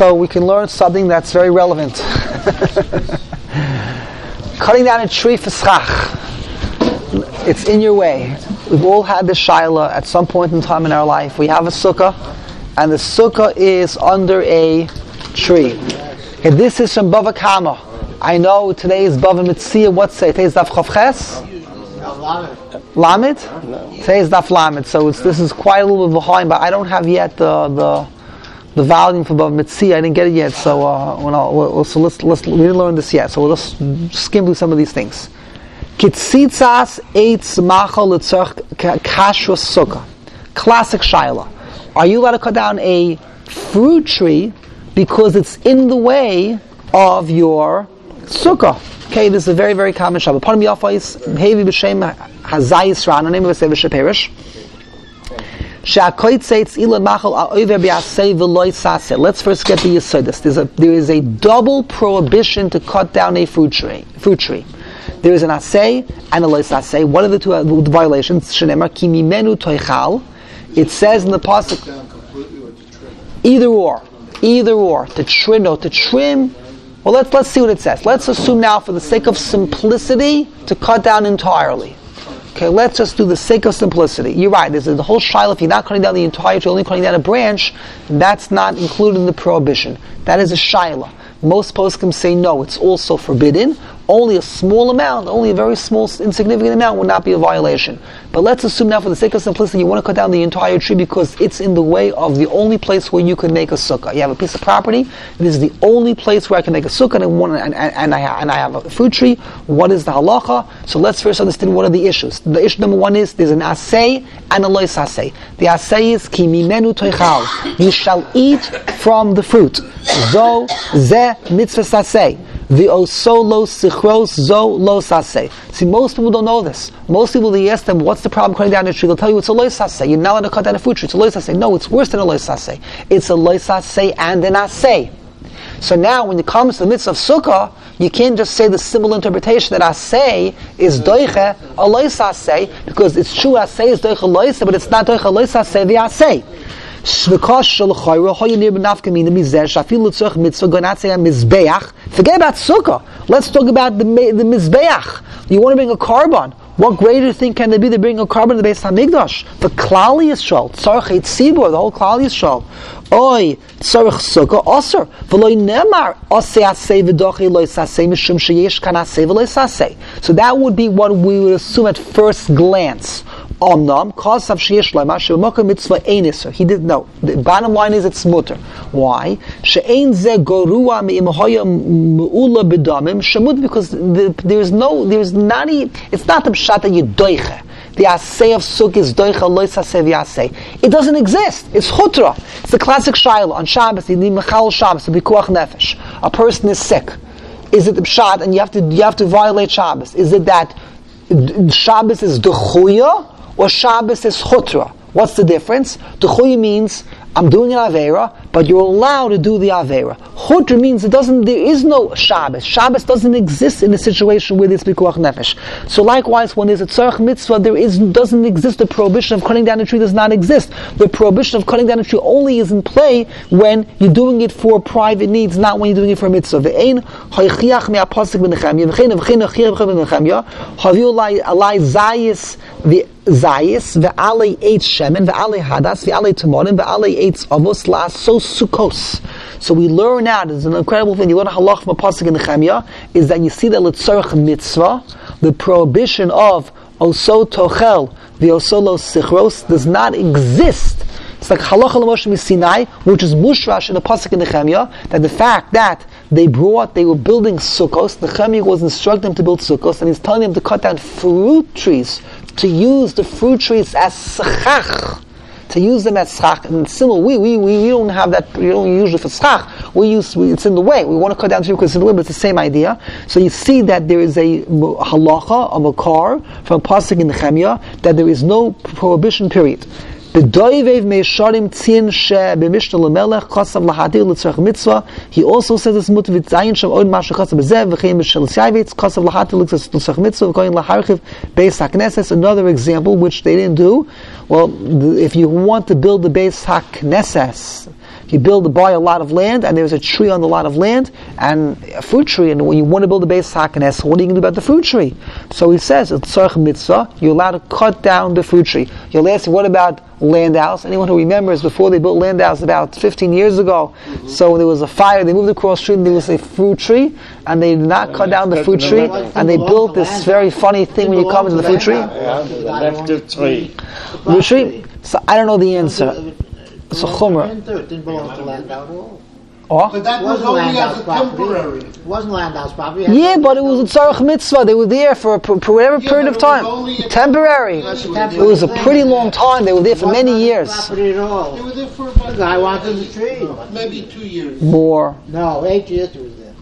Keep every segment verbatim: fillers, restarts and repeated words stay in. so we can learn something that's very relevant. Cutting down a tree for schach. It's in your way. We've all had the shaila at some point in time in our life. We have a sukkah, and the sukkah is under a tree. And this is from Baba Kamma. I know today is Bava Metzia. What's today? Today is Daf Lamed? Today is Daf Lamed. So it's, this is quite a little bit behind, but I don't have yet the the, the volume for Bava Metzia. I didn't get it yet. So uh, well, well, so let's let's we didn't learn this yet. So we'll just skim through some of these things. Kitzitzas eitz machal letzarch kashrus sukkah. Classic shaila. Are you allowed to cut down a fruit tree because it's in the way of your sukkah? Okay, this is a very, very common shabbat. Pardon me, Yafais, Hevi B'Shem Hazayis Ran, the name of a Sevish Perish. Let's first get to Yesodis. There is a double prohibition to cut down a fruit tree. Fruit tree. There is an aseh and a lois aseh. What are the two violations? Shenema ki mimenu toichal. It says in the pasuk, either or. Either or, to trim, no, to trim, well let's let's see what it says. Let's assume now, for the sake of simplicity, to cut down entirely. Okay, let's just do the sake of simplicity. You're right, there's the whole shayla, if you're not cutting down the entire tree, you're only cutting down a branch, that's not included in the prohibition. That is a shayla. Most poskim say no, it's also forbidden. Only a small amount, only a very small, insignificant amount would not be a violation. But let's assume now, for the sake of simplicity, you want to cut down the entire tree because it's in the way of the only place where you can make a sukkah. You have a piece of property, this is the only place where I can make a sukkah, and, one, and, and, and, I, and I have a fruit tree. What is the halacha? So let's first understand what are the issues. The issue number one is, there's an aseh and a lois aseh. The aseh is, ki mimenu toichal, you shall eat from the fruit. Zo, ze, mitzvah aseh. The osolo sichros zo lo saseh. See, most people don't know this. Most people, they ask them, what's the problem cutting down a tree? They'll tell you it's a lois saseh. You're not allowed to cut down a fruit tree. It's a lois saseh. No, it's worse than a lois saseh. It's a lois saseh and an aseh. So now, when it comes to the mitzvah of sukkah, you can't just say the simple interpretation that aseh is doiche a lois saseh, because it's true aseh is doiche lois, but it's not doiche lois saseh the aseh. Forget about sukkah. Let's talk about the, the mizbeach. You want to bring a carbon. What greater thing can there be than bringing a carbon to the Beis HaMikdash? For Klal Yisrael, Tzarech Tzibur, the whole Klal Yisrael. Oy, Tzarech Sukkah, Osir. V'loi Nemar, Oseh Aseh V'dochi Loi Saseh, Mishum Sheyesh Kan Aseh V'loi Saseh. So that would be what we would assume at first glance. Omnam, Kosav Sheyesh Loi Mashe V'mokum Mitzvah Einisr. He didn't know. The bottom line is it's mutter. Why? She'ein ze gorua me'imhoya me'ula b'damim shemut, because the, there is no, there is not, it's not the that you doiche. The aseh of sukkah is doiche lois aseh v'aseh. It doesn't exist. It's chutra. It's the classic shaila on Shabbos. You need mechal Shabbos to be kuach nefesh. A person is sick. Is it the pshat, and you have to you have to violate Shabbos? Is it that Shabbos is dechuya or Shabbos is chutra? What's the difference? Dechuya means I'm doing an Aveira, but you're allowed to do the Aveira. Chutra means it doesn't, there is no Shabbos. Shabbos doesn't exist in a situation where there's Pikuach Nefesh. So likewise, when there's a Tzarech Mitzvah, there is, doesn't exist, the prohibition of cutting down a tree does not exist. The prohibition of cutting down a tree only is in play when you're doing it for private needs, not when you're doing it for a mitzvah. V'ein ha'yichiach me'aposik b'nechamya, v'chein v'chein ha'chiach b'nechamya, ha'viu alai zayis v'ein Zayis, ve'alei eitz shemen, ve'alei hadas, ve'alei tamarim, ve'alei eitz avos la'asos sukkos. So we learn out, it's an incredible thing, you learn a halach from a pasuk in Nehemiah, is that you see that l'tzorech mitzvah, the prohibition of oso tochel, the oso lo sichros, does not exist. It's like halach l'moshe misinai, which is mushrash in a pasuk in Nehemiah, that the fact that they brought, they were building sukkos, Nehemiah was instructing them to build sukkos, and he's telling them to cut down fruit trees, to use the fruit trees as schach, to use them as schach. And similar, we, we, we don't have that, we don't use it for schach, we use, we, it's in the way, we want to cut down to because it's in the way, but it's the same idea. So you see that there is a halacha, a makar, from Pasuk in Nehemiah, that there is no prohibition period. He also says this motivate zayin sham oid mashu chasav bezev v'chein mishal siyavitz chasav lahatil l'tzach mitzvah v'koyin laharchiv Beis HaKnesses. Another example which they didn't do. Well, if you want to build the Beis HaKnesses, you build to buy a lot of land, and there's a tree on the lot of land, and a fruit tree, and when you want to build a Beis HaKnesses, what are you going to do about the fruit tree? So he says, it's tzarech mitzvah, you're allowed to cut down the fruit tree. You'll ask, what about Landaus? Anyone who remembers, before they built Landaus about fifteen years ago, mm-hmm. so there was a fire, they moved across the street, and there was a fruit tree, and they did not cut down the fruit tree, and they built this very funny thing when you come into the fruit tree. Fruit tree? So I don't know the answer. It's a chumrah. It didn't belong to Landau at all. Oh? But that was only as a temporary. It wasn't Landau's property. Yeah, but it was a tzarech mitzvah. They were there for, a, for whatever yeah, period of time. Temporary. It was, temporary. It was a pretty long time. They were there for many years. Property at all. They were there for about the wanted the tree. Maybe two years. More. No, eight years it was there.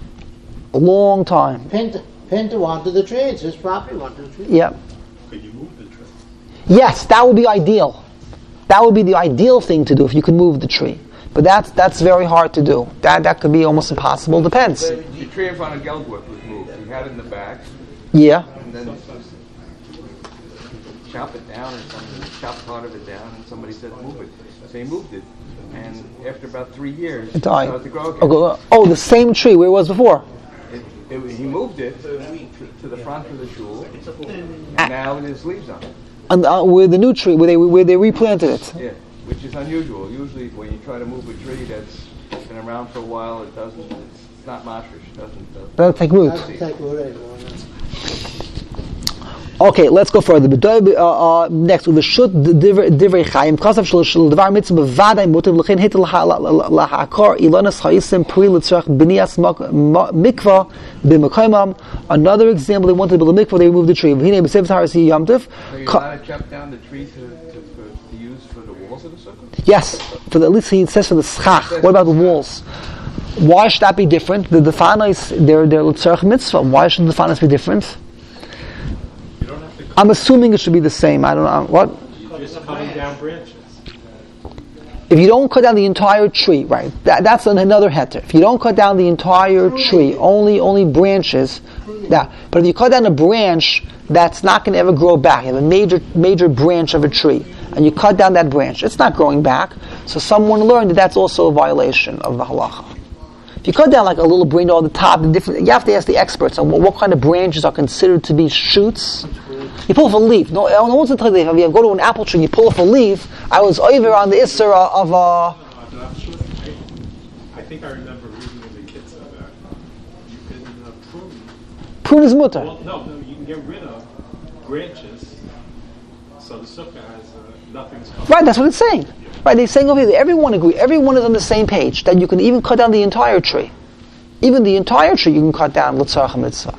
A long time. Pinter, Pinter wanted the tree. It's his property. Wanted the tree. Yeah. Could you move the tree? Yes, that would be ideal. That would be the ideal thing to do if you could move the tree. But that's that's very hard to do. That that could be almost impossible. Depends. The, the tree in front of Gelgwick was moved. You had it in the back. Yeah. And then chop it down or something. Chop part of it down, and somebody said move it. So they moved it, and after about three years, it died. It started to grow again. Oh, oh, the same tree where it was before. It, it, he moved it to the front of the shul, and now there's leaves on it. And uh, with the new tree, where they where they replanted it. Yeah, which is unusual. Usually, when you try to move a tree that's been around for a while, it doesn't. It's not matrish. It doesn't. doesn't That'll take root. Take root okay, let's go further. Uh, uh, next, with the shut divrei chayim, because of shel dvar mitzvah vaday mutav l'chein hitel lahakor ilonas ha'isim pri l'tzrach b'nias mikvah b'mekaymam. Another example, they wanted to build a mikvah, they removed the tree. V'hinei b'sev t'harasi yamtiv. So you're allowed to chop down the tree to, to, for, to use for the walls of the circle? Yes, for the, at least he says for the schach. What about the walls? Why should that be different? The defanis, they're l'tzrach mitzvah. Why should the defanis be different? I'm assuming it should be the same. I don't know. What? You're just cutting down branches. If you don't cut down the entire tree, right, that, that's another heter. If you don't cut down the entire tree, only only branches, yeah. But if you cut down a branch, that's not going to ever grow back. You have a major major branch of a tree, and you cut down that branch. It's not growing back. So someone learned that that's also a violation of the halacha. If you cut down like a little branch on the top, the different, you have to ask the experts on what, what kind of branches are considered to be shoots. You pull off a leaf. No, no one's going to tell you. If you go to an apple tree and you pull off a leaf, I was over on the Isser of a... Uh, no, I'm not sure. I, I think I remember reading as a kid about that. You can uh, prune. Prune is mutter. Well, no, no, you can get rid of branches so the sukkah has uh, nothing's coming. Right, that's what it's saying. Yeah. Right, they're saying over here that everyone agrees, everyone is on the same page, that you can even cut down the entire tree. Even the entire tree you can cut down, l'tzarech mitzvah.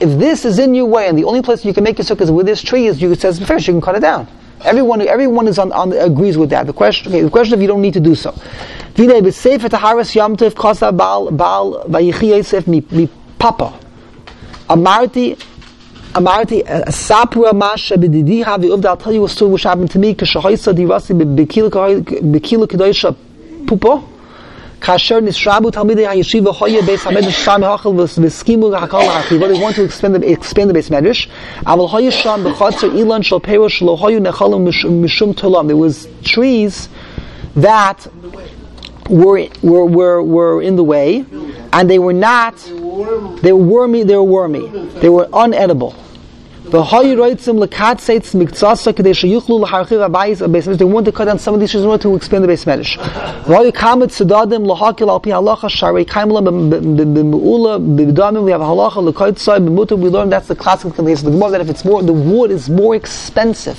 If this is in your way, and the only place you can make your sukkah is with this tree, is you says first you can cut it down. Everyone, everyone is on, on agrees with that. The question, okay, the question if you don't need to do so. Papa, Amarti, Amarti, Sapura Masha Bididi Havi Uvda. I'll tell you a story which happened to me. Kashaisa Dirasi Bekila Kadoisha Pupo. They want to expand the expand the Beis Medrash. There was trees that were were were were in the way, and they were not. They were wormy. They were wormy. They were unedible. They want to cut down some of these trees in order to expand the Beis Medrash. We learned that's the classic case of the Gemara, that if it's more, the wood is more expensive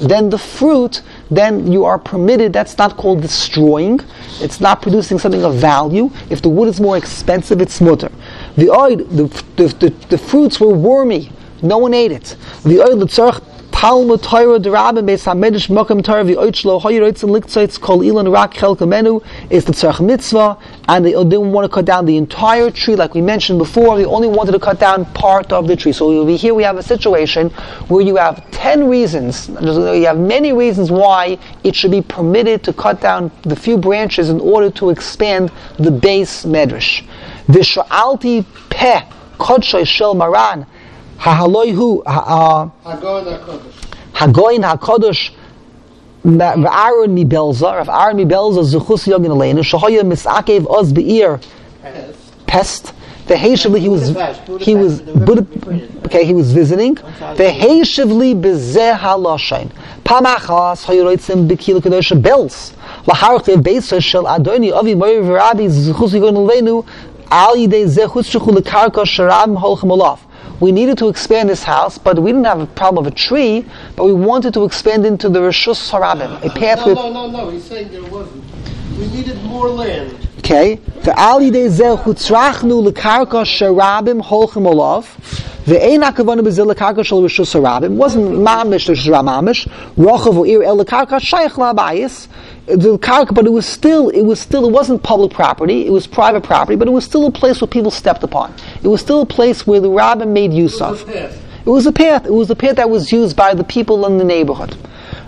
than the fruit, then you are permitted. That's not called destroying. It's not producing something of value. If the wood is more expensive, it's mutter. The, the, the, the, the fruits were wormy. No one ate it. It's the tzarech mitzvah, and they didn't want to cut down the entire tree, like we mentioned before. They only wanted to cut down part of the tree. So over here we have a situation where you have ten reasons, you have many reasons why it should be permitted to cut down the few branches in order to expand the Beis Medrash. V'sha'alti peh kodshay shel maran. Ha'haloi hu Hagoyin HaKadosh Ha-Aron Mi-Belzah, Ha-Aron Mi-Belzah Zuchus Yogin Aleinu, Shehaya Misakev Oz Be'ir Pest. The Heshivli, he was, he was, okay, he was visiting. The Heshivli Bezeh HaLoshain. Pamachas Hayroitzim B'Kil Kedosha Bels. Laharchev Beisah Shel Adoni Avi Mori V'Radi Zuchus Yogin Aleinu Al Yidei Zechus Shechul L'Karka Sharab Holchem Olav. We needed to expand this house, but we didn't have a problem of a tree, but we wanted to expand into the Reshus Harabim, a path with... No, no, no, no, he's saying there wasn't. We needed more land. Okay. The Ali de Zeh Hutzrachnu L'Karka Sharabim Holchem Olav. The Einakavanu Bezeh L'Karka Shal Reshus Harabim. Wasn't Mamish, the Shra Mamish. Rochav O'ir El L'Karka Shaykh L'Abayis. The Karka, but it was still, it was still, it wasn't public property, it was private property, but it was still a place where people stepped upon. It was still a place where the Rabbim made use of. It was a path. It was a path that was used by the people in the neighborhood.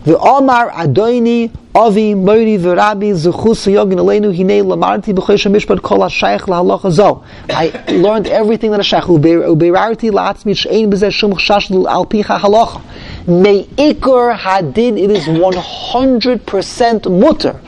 The Omar Adoni Avi Mori V'Rabi Zechus Yogin Aleinu Hinei Lamarti B'Choshe Mishpat Kol HaShaykh LaHalacha Zo. I learned everything that a Shaykh Ubeirarti La'atzmi She'ein B'Zeh Shum Chashash Al Picha Halacha. Me'ikor hadid, it is one hundred percent mutter.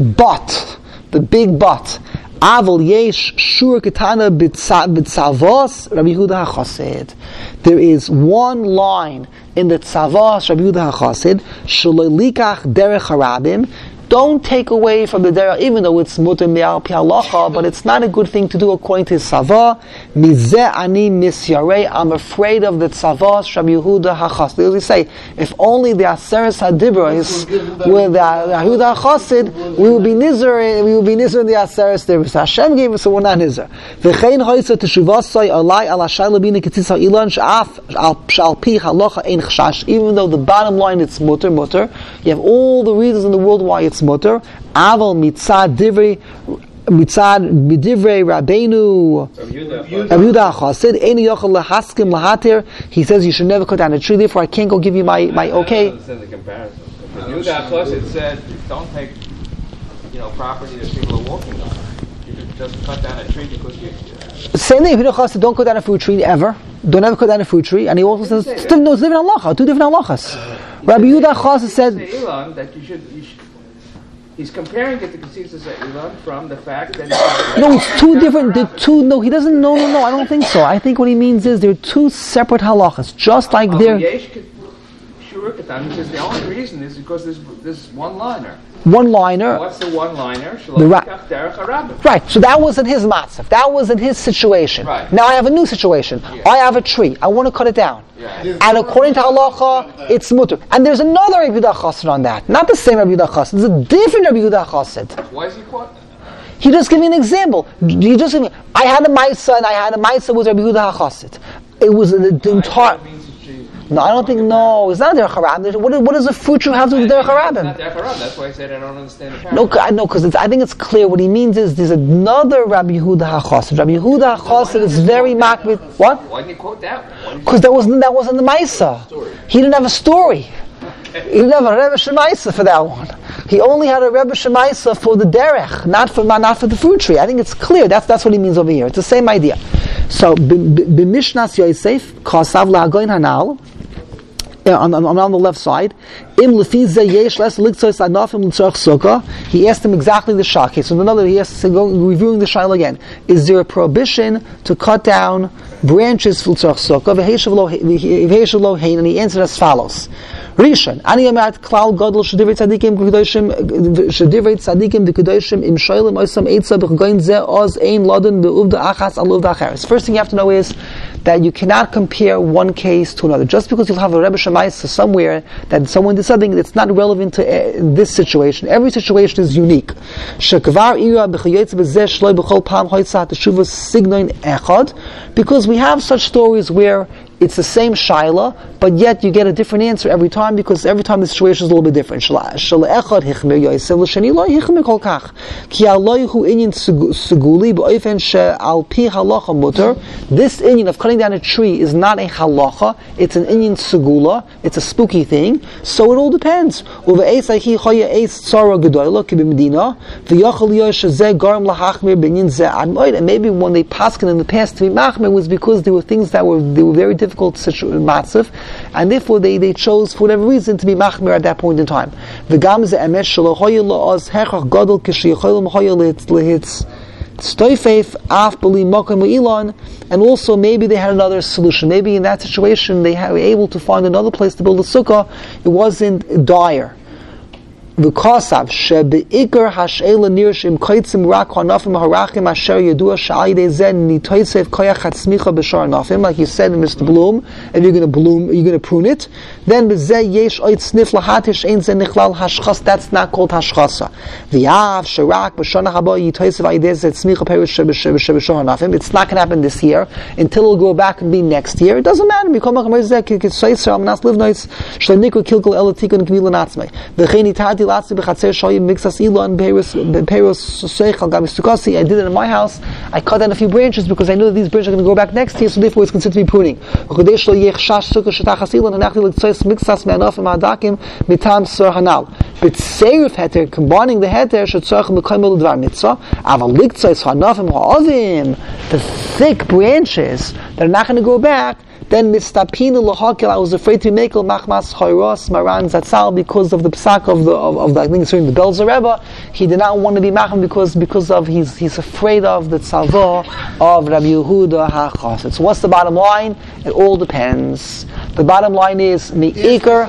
But, the big but, Aval yesh shur ketana b'tzavos Rabbi Yehuda HaChasid. There is one line in the Tzavos Rabbi Yehuda HaChasid, shalolikach derech harabim. Don't take away from the derech, even though it's mutter me'al pi'alacha, but it's not a good thing to do according to his Tzavah. Mizeh ani misyarei, I'm afraid of the Tzavos Rabbi Yehuda HaChasid. They say, if only the Aseres HaDibro is with the Yehuda HaChasid, we will be nizar, we will be nizar in the Aseres HaDibro. Hashem gave us, so we're not nizar. V'chein hoysa teshuvasoi alai ala shai labina ketzitza ilan sh'af shal pi halacha ein chashash. Even though the bottom line it's mutter, mutter, you have all the reasons in the world why it's mutter. Aval mitzad divri mitzad midivrei Rabbeinu Rabbi Yehuda HaChasid ein yochel lahaskim lahatir. He says you should never cut down a tree. Therefore, I can't go give you my my okay. Yehuda HaChasid said, don't take you know property that people are walking on. You should just cut down a tree because you. Same thing. Yehuda HaChasid, don't cut down a fruit tree ever. Don't ever cut down a fruit tree. And he also says no, it's different halacha. Two different halachas. Rabbi Yehuda HaChasid said that you should. You should He's comparing it to Ketzitza Se'ilah from the fact that... No, it's two different... The two, no, he doesn't... No, no, no, I don't think so. I think what he means is there are two separate halachas. Just like there... The only reason is because there's this one-liner. One-liner. What's the one-liner? The ra- right, so that wasn't his matzav. That wasn't his situation. Right. Now I have a new situation. Yeah. I have a tree. I want to cut it down. Yeah. And according to halacha, it's mutter. And there's another Rabbi Yehuda HaChasid on that. Not the same Rabbi Yehuda HaChasid. It's a different Rabbi Yehuda HaChasid. Why is he caught? He just gave me an example. He just gave me... I had a maisa and I had a maisa with Rabbi Yehuda HaChasid. It was the entire... No, I don't think, no, it's not derech harabim. What, what does a fruit you have to do with derech harabim? It's not derech harabim, that's why I said I don't understand the parable. No, because no, I think it's clear what he means is there's another Rabbi Yehuda HaChasid. Rabbi Yehuda HaChasid is very mocked with, what? Why didn't you quote that one? Because that wasn't, that wasn't the Maisa. He didn't have a story. He didn't have a Rebbe Shemaisa for that one. He only had a Rebbe Shemaisa for the derech, not for not for the fruit tree. I think it's clear. That's that's what he means over here. It's the same idea. So, b'mishnas Yosef kasav la'agoin hanal on on the left side. Im lefiza yesh les liktzos anafim l'tzarch sukkah. He asked him exactly the shah. Okay, so in another, he asked, reviewing the shayla again. Is there a prohibition to cut down branches for l'tzarch sukkah? V'heishav lo hein, and he answered as follows. Rishon, ani amat klal gadol shedivrei tzadikim v'kedoshim shedivrei tzadikim v'kedoshim im shoylim oisam eitzah b'chagoyin zeh oz ein ladon be'uvda achas al uvda acheres. First thing you have to know is that you cannot compare one case to another. Just because you'll have a Rebbe Shemaisa somewhere that someone did something that's not relevant to uh, this situation. Every situation is unique. Because we have such stories where it's the same shayla, but yet you get a different answer every time because every time the situation is a little bit different. This inyan of cutting down a tree is not a halacha, it's an inyan segula, it's a spooky thing, so it all depends. And maybe when they paskin in the past to be machmir was because there were things that were, they were very different difficult matzav, and therefore they, they chose for whatever reason to be machmir at that point in time. And also maybe they had another solution. Maybe in that situation they were able to find another place to build a sukkah. It wasn't dire. Because of shebeikar hashela nirshim koitzim rak hanafim harachim asher yedua sha'ide zen nitoisev koyach hatzmicha b'shar hanafim. Like you said, Mister Bloom, if you're going to bloom, you're going to prune it. Then b'zeh yesh oit snif lahatish ein zen nichlal hashchas. That's not called hashchasa. V'yav sherak b'shana haba yitoisev aidez tzmicha perish b'shar hanafim. It's not going to happen this year. Until it'll go back and be next year. It doesn't matter. I did it in my house. I cut down a few branches because I knew that these branches are going to go back next year, so therefore it's considered to be pruning. Combining the heter, the thick branches that are not going to go back, then mistapinu l'hakel. I was afraid to make machmas chayros maran zatzal because of the psak of the of, of the I think it's during the Belzareba. He did not want to be machmas because because of he's he's afraid of the tzavos of Rabbi Yehuda HaChasid. So what's the bottom line? It all depends. The bottom line is meikar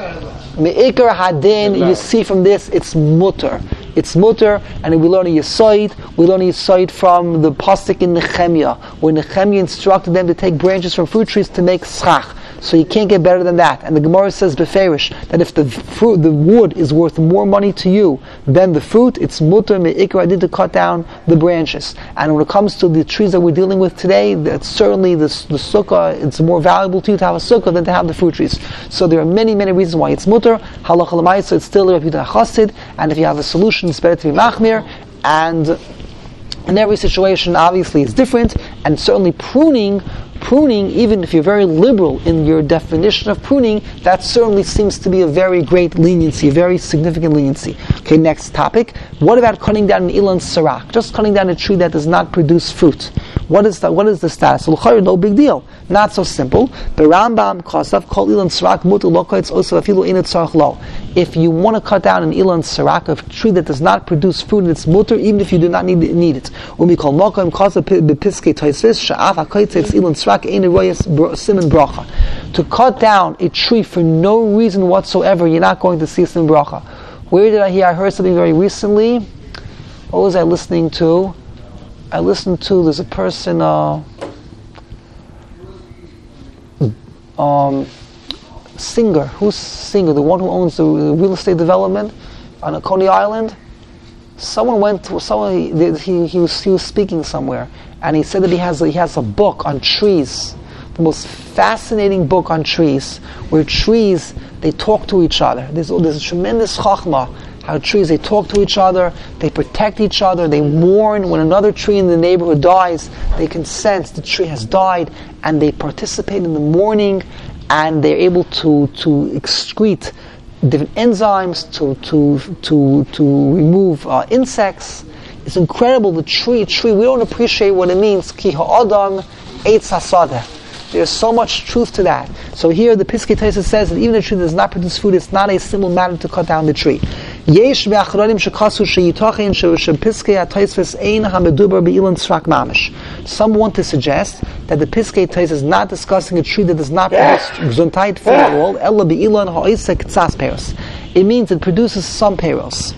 meikar hadin. You see from this, it's mutter. It's mutter, and we learn a yisoid. We learn a yisoid from the pasuk in Nehemiah, where Nehemiah instructed them to take branches from fruit trees to make schach. So you can't get better than that. And the Gemara says beferish that if the fruit, the wood is worth more money to you than the fruit, it's mutter meikar. I did to cut down the branches. And when it comes to the trees that we're dealing with today, that certainly the, the sukkah, it's more valuable to you to have a sukkah than to have the fruit trees. So there are many, many reasons why it's mutter. Halacha l'maisa, it's still Rabbi Yehuda HaChasid. And if you have a solution, it's better to be machmir. And in every situation, obviously, it's different. And certainly pruning. Pruning, even if you're very liberal in your definition of pruning, that certainly seems to be a very great leniency, a very significant leniency. Okay, next topic. What about cutting down an ilan sarak? Just cutting down a tree that does not produce fruit. What is the, what is the status? No big deal. Not so simple. If you want to cut down an ilan sarak, a tree that does not produce fruit in its mutter, even if you do not need it, need it. To cut down a tree for no reason whatsoever, you're not going to see siman bracha. Where did I hear? I heard something very recently. What was I listening to? I listened to, there's a person, uh, um, singer, who's singer? The one who owns the real estate development on a Coney Island? Someone went to, someone, he, he, was, he was speaking somewhere, and he said that he has, he has a book on trees, the most fascinating book on trees, where trees, they talk to each other. There's, there's a tremendous chachma. How trees, they talk to each other, they protect each other, they mourn when another tree in the neighborhood dies, they can sense the tree has died, and they participate in the mourning, and they're able to, to excrete different enzymes, to to to, to remove uh, insects. It's incredible, the tree, tree, we don't appreciate what it means, ki ha'adam eitz hasadeh. There's so much truth to that. So here the Piskei Teisus says that even a tree that does not produce food, it's not a simple matter to cut down the tree. Some want to suggest that the Piskei Teisus is not discussing a tree that does not produce gesundheit food at all. It means it produces some peros.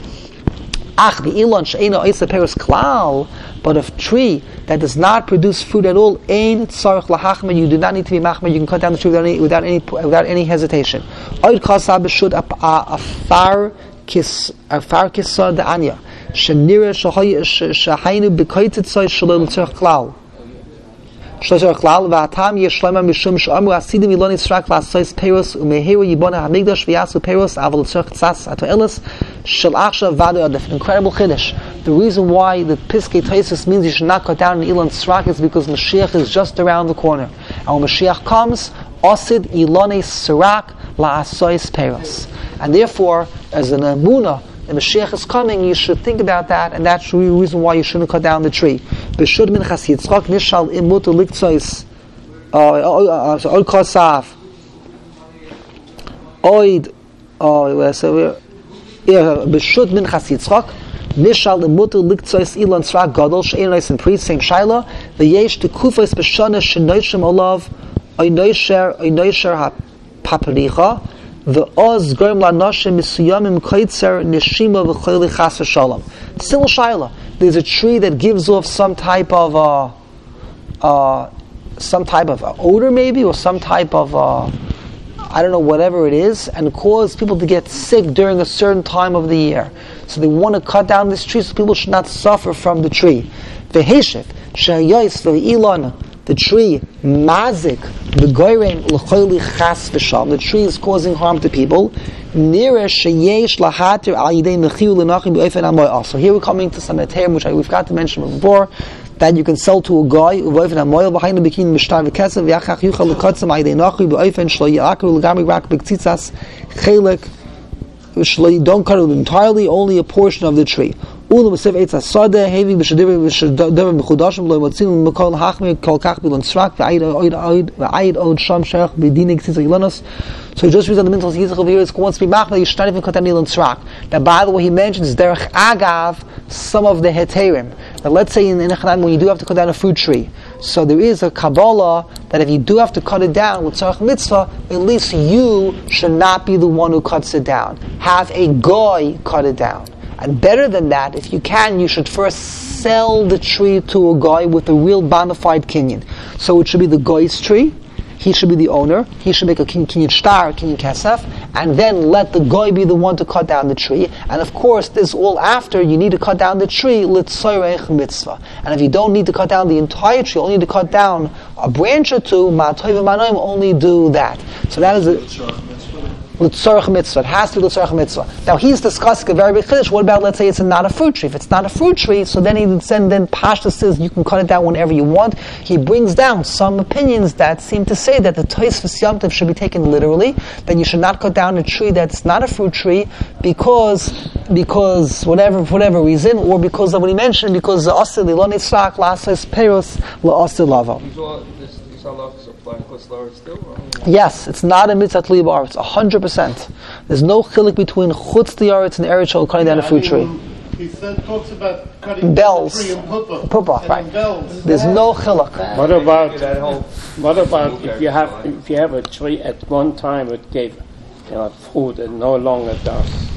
But if tree that does not produce fruit at all, you do not need to be machmer. You can cut down the tree without any without any, without any hesitation. Incredible Kiddush. The reason why the Piskei Teisus means you should not cut down an ilan sarak is because Mashiach is just around the corner. And when Mashiach comes, Osid ilane sarak la'asois peros. And therefore, as an emunah, the Mashiach is coming, you should think about that, and that's the reason why you shouldn't cut down the tree. oid oh so we er beshut min chasitzchak nishal mutter liktzois ilan tzrak gadol she'enais and priest same shaila the yesh to kufos beshana shenoishem olav oinoisher oinoisher ha papericha the oz goyim la noshim misuyamim koitzer neshima v'choyli chas v'shalom still shaila there's a tree that gives off some type of uh, uh, some type of odor maybe or some type of uh, I don't know, whatever it is, and cause people to get sick during a certain time of the year. So they want to cut down this tree so people should not suffer from the tree. V'heshef, she'ayos v'ilon, the tree, mazik, v'goyrein l'choyli chas v'sham, the tree is causing harm to people. Nireh she'yesh lahatir al yidei mechiu l'nachim b'oifen amoyal. So here we're coming to some heterim, which I, we forgot to mention before, that you can sell to a guy behind the bikini mishtar v'kesem v'yachach yuchal l'kotzem ha'idei nachu b'oifen shlo ya'akru l'gami rak b'ktzitzas chelek shlo don't cut it entirely, only a portion of the tree. Ulu b'sev eitz ha'sadeh hevi b'shadirim b'shadirim b'chudashim lo yimotzim m'kol hachmir kol kach b'lon tzrak v'ayid oid v'ayid oid sham shach b'dine k'tzitza yilanos. So he just reads on the mental Yitzchak over here, it's wants to be machmir yishtarif and kotan yilan tzrak. Now by the way he mentions derech agav some of the heterim. Now let's say in Echanan when you do have to cut down a fruit tree. So there is a Kabbalah that if you do have to cut it down with Tzarech Mitzvah, at least you should not be the one who cuts it down. Have a goy cut it down. And better than that, if you can, you should first sell the tree to a goy with a real bona fide kinyan. So it should be the goy's tree. He should be the owner. He should make a kinyan shtar, a kinyan kesef, and then let the goy be the one to cut down the tree. And of course, this all after you need to cut down the tree litzoreich mitzvah. And if you don't need to cut down the entire tree, only to cut down a branch or two, ma'atoy v'manoim, only do that. So that is a L'tzorach mitzvah. It has to be l'tzorach mitzvah. Now he's discussing a very big chiddush. What about, let's say, it's not a fruit tree? If it's not a fruit tree, so then he then, then Pashta says you can cut it down whenever you want. He brings down some opinions that seem to say that the Tosfos Yom Tov should be taken literally. Then you should not cut down a tree that's not a fruit tree because because whatever whatever reason or because of what he mentioned because the asir lo nitzrak la'asir perus la'asir lava. Yes, it's not a mitzvah tli bar. It's a hundred percent. There's no chilik between chutz liaretz and eretz shel cutting down a fruit tree. He said, talks about cutting bells, down a tree and pupa. Pupa, and right? Bells. There's no chilik. What about what about if you have if you have a tree at one time it gave you know, fruit and no longer does?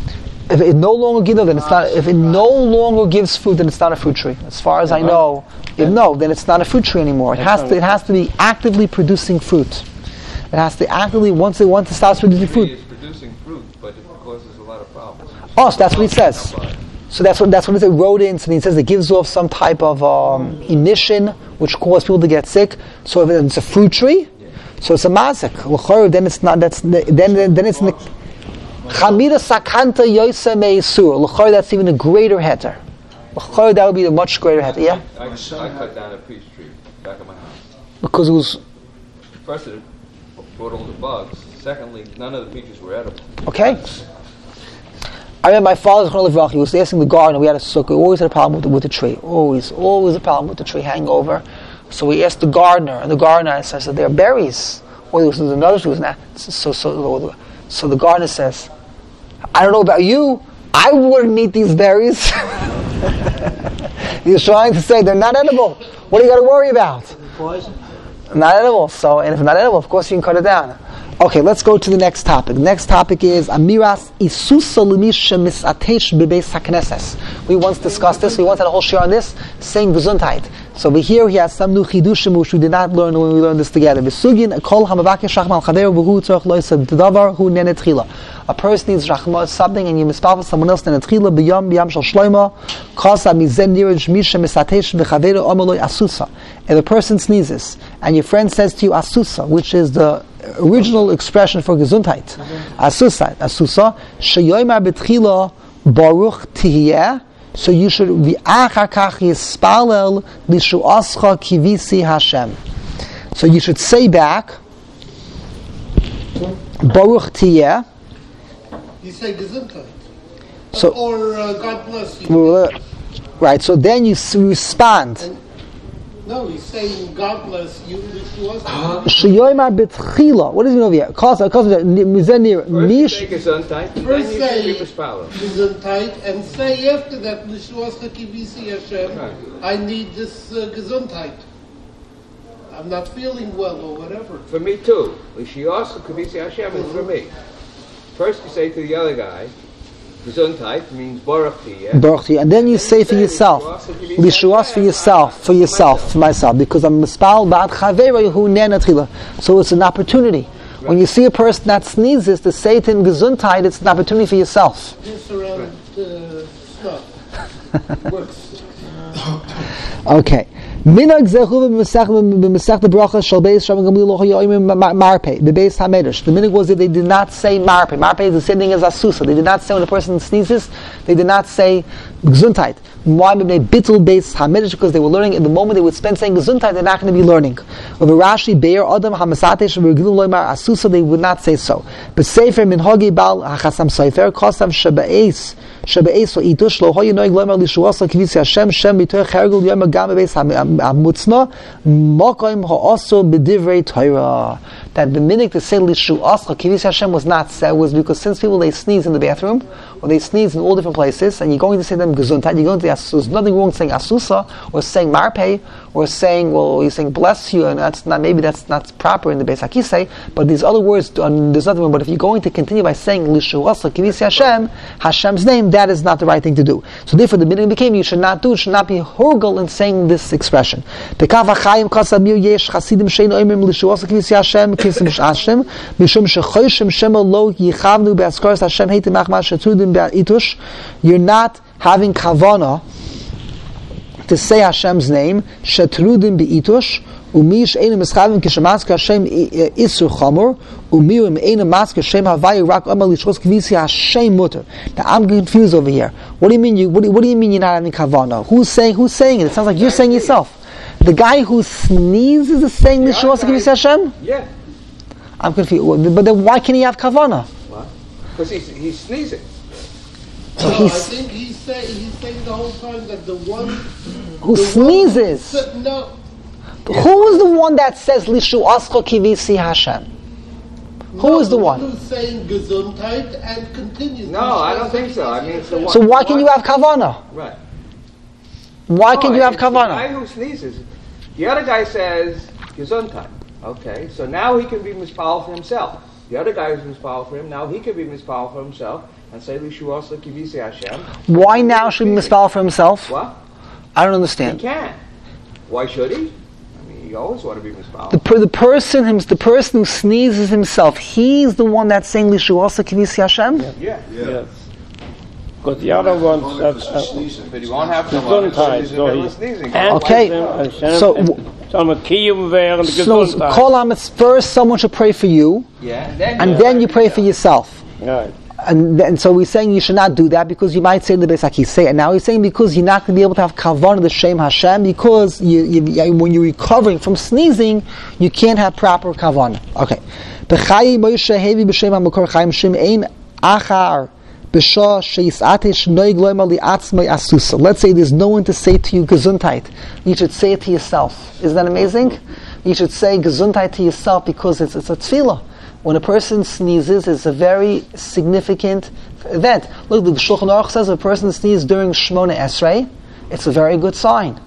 If it no longer gives, then it's not. If it no longer gives fruit, then it's not a fruit tree. As far as I know, if no, then it's not a fruit tree anymore. It has to. It has to be actively producing fruit. It has to actively once it once it starts producing fruit. It's producing fruit, but it causes a lot of problems. Oh, so that's what it says. So that's what that's what it says. Rodents, and it says it gives off some type of um, emission which causes people to get sick. So if it's a fruit tree, so it's a mazik. Then it's not. That's then then, then it's. Chamira sakanta yoisa meisur. L'chor, that's even a greater heter. L'chor, that would be a much greater heter. Yeah. I, I, I cut down a peach tree back at my house because it was. First, it brought all the bugs. Secondly, none of the peaches were edible. Okay. I remember my father, he was asking the gardener. We had a sukkah. We always had a problem with the, with the tree. Always, always a problem with the tree hangover. So we asked the gardener, and the gardener I said, "There are berries." Or there was another tree. Was not so so. So the gardener says, I don't know about you, I wouldn't eat these berries. He's trying to say they're not edible. What do you got to worry about? Poison. Not edible. So, and if not edible, of course you can cut it down. Okay, let's go to the next topic. The next topic is Amiras Isusa Lemisha Misatesh Bebeis HaKnesses. We once discussed this. We once had a whole share on this, saying Gesundheit. So we here he has some new chidushim which we did not learn when we learned this together. A person needs rachma something, and you mispavel someone else nenetchila b'yom b'yam shel shloima kasa mizen nirich misha misatesh b'chaveru omeloi asusa. If a person sneezes and your friend says to you asusa, which is the original expression for gesundheit, asusa asusa sheyoyma b'tchila baruch tihiyeh. So you should v'achakach yispalel lishuascha kivisi Hashem. So you should say back, Baruch Tiyeh. You say Gesundheit. So or uh, God bless you. Right. So then you respond. No, he's saying God bless you. Shiyoyma betchila. What does he mean over here? Kosa, kosa, mizenir, nish. First, take his untight. First, say his untight, and say after that, Nishuascha kibisi Hashem. I need this uh, gesundheit. I'm not feeling well or whatever. For me too. Nishuascha kibisi Hashem is for me. First, you say to the other guy. Gesundheit means Baruch Baruch and then you say for yourself, Lishuas for yourself, for yourself, for myself, because I'm mispal ba'ad chaveira who nenatila. So it's an opportunity. Right. When you see a person that sneezes, to say to him Gesundheit, it's an opportunity for yourself. Around, uh, stuff. Okay. Minag zechuv b'mesach b'mesach the bracha shel beis shem gamli loch yoyim marpei the beis hamedrash. The minag was that they did not say marpei. Marpei is the same thing as asusa. They did not say when a person sneezes. They did not say gesundheit. Why? Because they were learning in the moment they would spend saying gesundheit. They're not going to be learning. Over Rashi beir adam hamasatesh v'regilu loymar asusa. They would not say so. B'sefer minhagi bal hachasam sefer kosam shabeis shabeis or itush lohoy noig loymar lishuasa kivisi Hashem Shem b'toy chergul yoyim gam beis hamedrash. Amutzna mokoim ha'aso b'divrei Torah. That the minhag to say lishuascha kivis Hashem was not said was because since people they sneeze in the bathroom or they sneeze in all different places, and you're going to say them gesundheit, you're going to asus. There's nothing wrong saying asusa or saying marpei or saying well, you're saying bless you, and that's not maybe that's not proper in the Beis HaKisei. But these other words, there's nothing wrong. But if you're going to continue by saying lishuascha kivis Hashem, Hashem's name, that is not the right thing to do. So therefore, the minhag became you should not do, should not be horgal in saying this expression. You're not having kavana to say Hashem's name. Now I'm confused over here. What do you mean? You, what, do, what do you mean? You're not having kavana? Who's saying? Who's saying it? It sounds like you're saying yourself. The guy who sneezes is saying the Shuas Kivisi Hashem. Yeah. I'm confused. But then why can he have kavana? What? Because he's, he's sneezing. So no, he's, I think he's saying he's saying the whole time that the one who the sneezes. One, no. Who is the one that says Lishu Ascha Kivisi Hashem? Who no, is the one? Who's saying Gesundheit and continues? No, I don't think so. I mean, it's the one. So why can you have kavana? Right. Why no, can you have kavana? The guy who sneezes. The other guy says Gesundheit. Okay, so now he can be mispal for himself. The other guy is mispal for him. Now he can be mispal for himself and say Lishu Ascha Kivisi Hashem. Why now should he mispal for himself? What? I don't understand. He can. Why should he? You always want to be mispal. The, per, the person, him, the person who sneezes himself, he's the one that's saying Lishuasa Kivisi Hashem. Yeah, yeah. yeah. Yes. Because the other one, that's sneezing, but you won't have to sneezing. Okay. So, so, so call on first. Someone should pray for you. Yeah. And then, and yeah, then you pray yeah. for yourself. Right. And, and so we're saying you should not do that because you might say the Beis HaKisei. And now he's saying because you're not going to be able to have kavanah the Shem Hashem because you, you, when you're recovering from sneezing, you can't have proper kavanah. Okay. B'chai Moshe Hevi b'Shem HaMakor Chaim Shem Ein Achar B'Sha Sheis'atesh Noig Loima Li'atzmai Asusa. Let's say there's no one to say to you Gesundheit. You should say it to yourself. Isn't that amazing? You should say Gesundheit to yourself because it's, it's a tefillah. When a person sneezes, it's a very significant event. Look, the Shulchan Aruch says if a person sneezes during Shemona Esrei, it's a very good sign.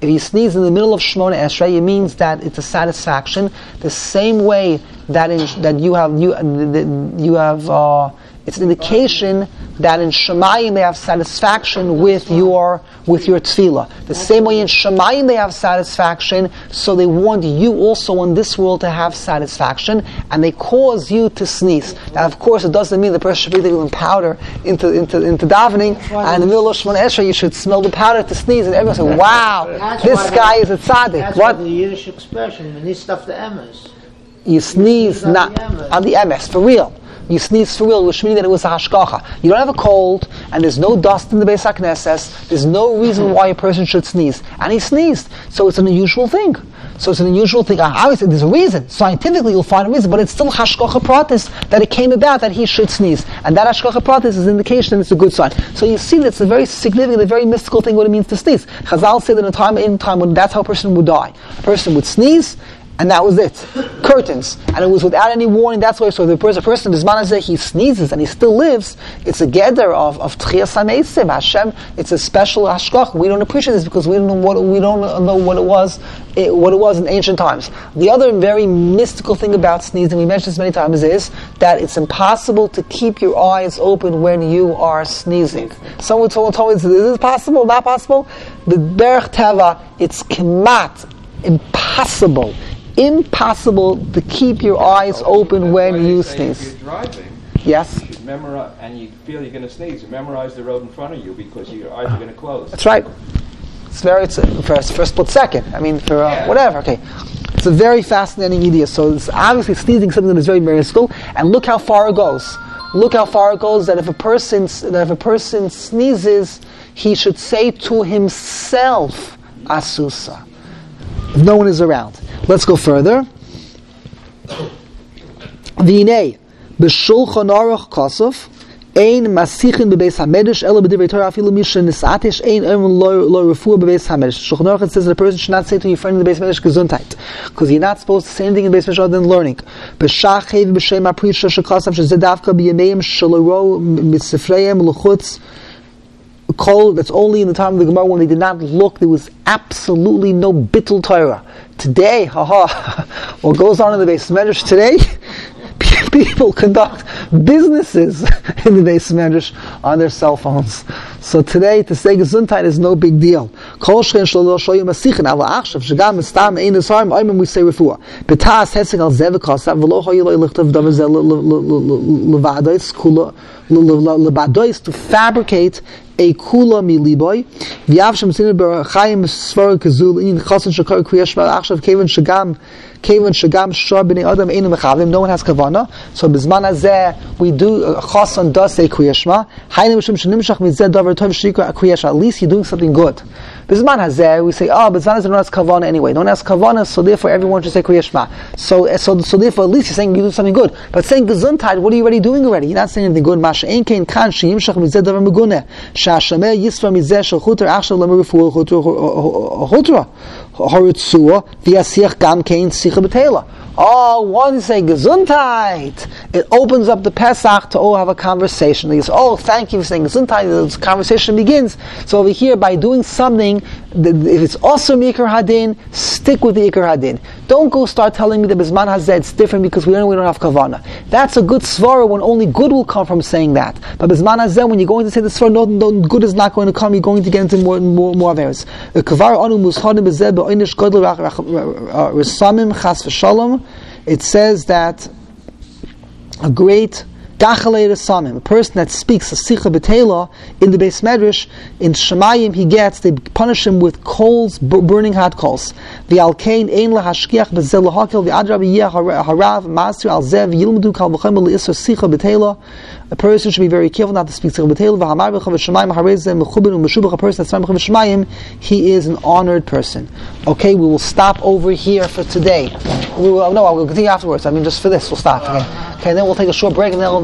If you sneeze in the middle of Shemona Esrei, it means that it's a satisfaction. The same way that in, that you have you you have uh, it's an indication that in Shemayim they have satisfaction with your with your tefillah. The same way in Shemayim they have satisfaction, so they want you also in this world to have satisfaction, and they cause you to sneeze. Now, of course, it doesn't mean the person should be dipping powder into into into davening, and in the middle of Shemona Esrei you should smell the powder to sneeze, and everyone says, "Wow, this guy is a tzaddik." That's what the Yiddish expression, when you stuff the emes. You sneeze, sneeze not on the emes, for real. you sneeze for will, which means that it was a hashgacha. You don't have a cold, and there's no dust in the Beis HaKnesses, there's no reason why a person should sneeze. And he sneezed. So it's an unusual thing. So it's an unusual thing. Obviously, there's a reason. Scientifically, you'll find a reason, but it's still hashgacha pratis that it came about that he should sneeze. And that hashgacha pratis is an indication that it's a good sign. So you see that it's a very significant, a very mystical thing what it means to sneeze. Chazal said in a time, in a time when that's how a person would die. A person would sneeze, and that was it. Curtains. And it was without any warning. That's why, so the person, person Bismanazeh, he sneezes and he still lives. It's a gather of of Tchias HaMeisim, Hashem. It's a special hashgach. We don't appreciate this because we don't know what we don't know what it was, it, what it was in ancient times. The other very mystical thing about sneezing, we mentioned this many times, is that it's impossible to keep your eyes open when you are sneezing. Someone told, told me, is this possible? Not possible? The Berch Teva, it's kemat, impossible. Impossible to keep your eyes open That's when you sneeze. If you're driving, yes. You should memorize, and you feel you're going to sneeze, you memorize the road in front of you because your eyes are going to close. That's right. It's very it's a, for, a, for a split second. I mean, for uh, yeah. whatever. Okay. It's a very fascinating idea. So it's obviously sneezing something that is very mystical. And look how far it goes. Look how far it goes that if a person that if a person sneezes, he should say to himself, Asusa. If no one is around. Let's go further. V'inei, b'shulchan aruch kosov, ein masichin b'beis hamedrash, ela b'divrei Torah afilu mishen nisatesh, ein erun lo refuah b'beis hamedrash. Shulchan Aruch says that a person should not say to your friend in the Beis Medrash gesundheit, because you're not supposed to say anything in the Beis Medrash other than learning. B'shachev b'shem aprisha shekasav shezedavka b'yameim shaloro mitzifreim l'chutz. Cold, that's only in the time of the Gemara when they did not look, there was absolutely no bittul Torah. Today, haha, what goes on in the Beis Medrash today, people conduct businesses in the Beis Medrash on their cell phones. So today, to say gesundheit is no big deal. Kol she'en shelo shoyu masichin, ala achshav, shegam estam ein esharim, oimim we say refuah. Betas hesek al zeh v'kosav, v'lo hoyu lo yilichtav davar zeh levadois, kula, levadois, to fabricate a kula miliboy v'yavshem sinir berachayim svara kazul in chasen shakar kriyashma achshav kevin shagam kevin shagam shor b'nei adam einu mechavim. No one has kavana. So b'zman hazeh we do chasen does say kriyashma. Hayne mishum shenimshach mizeh davar tov shikra kriyashma. At least you're doing something good. B'zman hazeh we say oh b'zman hazeh no one has kavana anyway. No one has kavana, so therefore everyone should say kriyashma. So so so therefore at least you're saying you do something good. But saying gesundheit, what are you already doing already? You're not saying anything good. Masha'en kein kan sheyimshach mizeh davar meguneh. Hashameh Yisra Mizeh Shal Chutra Achshav Lamer Refuah Chutra Horitzuah V'yasiach Gam Kein Sicha B'Tela. Oh, one say gesundheit. It opens up the Pesach to all have a conversation. They say, oh, thank you for saying gesundheit. The conversation begins. So over here, by doing something, if it's also Iker Hadin, stick with the Iker Hadin. Don't go start telling me that Bisman Hazeh it's different because we don't we don't have Kavana. That's a good svara when only good will come from saying that. But Bisman Hazeh, when you're going to say the svara, no, no, good is not going to come. You're going to get into more more more errors. It says that a great a person that speaks a sicha b'teila in the Beis Medrash in Shemayim, he gets they punish him with coals, burning hot coals. The alkein ein lahashkiach b'zeh lahakel the adrabi yeh harav master al zev yilmudu kal v'chem leisor sicha b'teila. A person should be very careful not to speak sicha b'teila. V'hamar b'chav Shemayim harezem mechubin u'meshubach. A person that's from Shemayim, he is an honored person. Okay, we will stop over here for today. We will, no, I will continue afterwards. I mean, just for this, we'll stop. Okay, okay, then we'll take a short break and then. We'll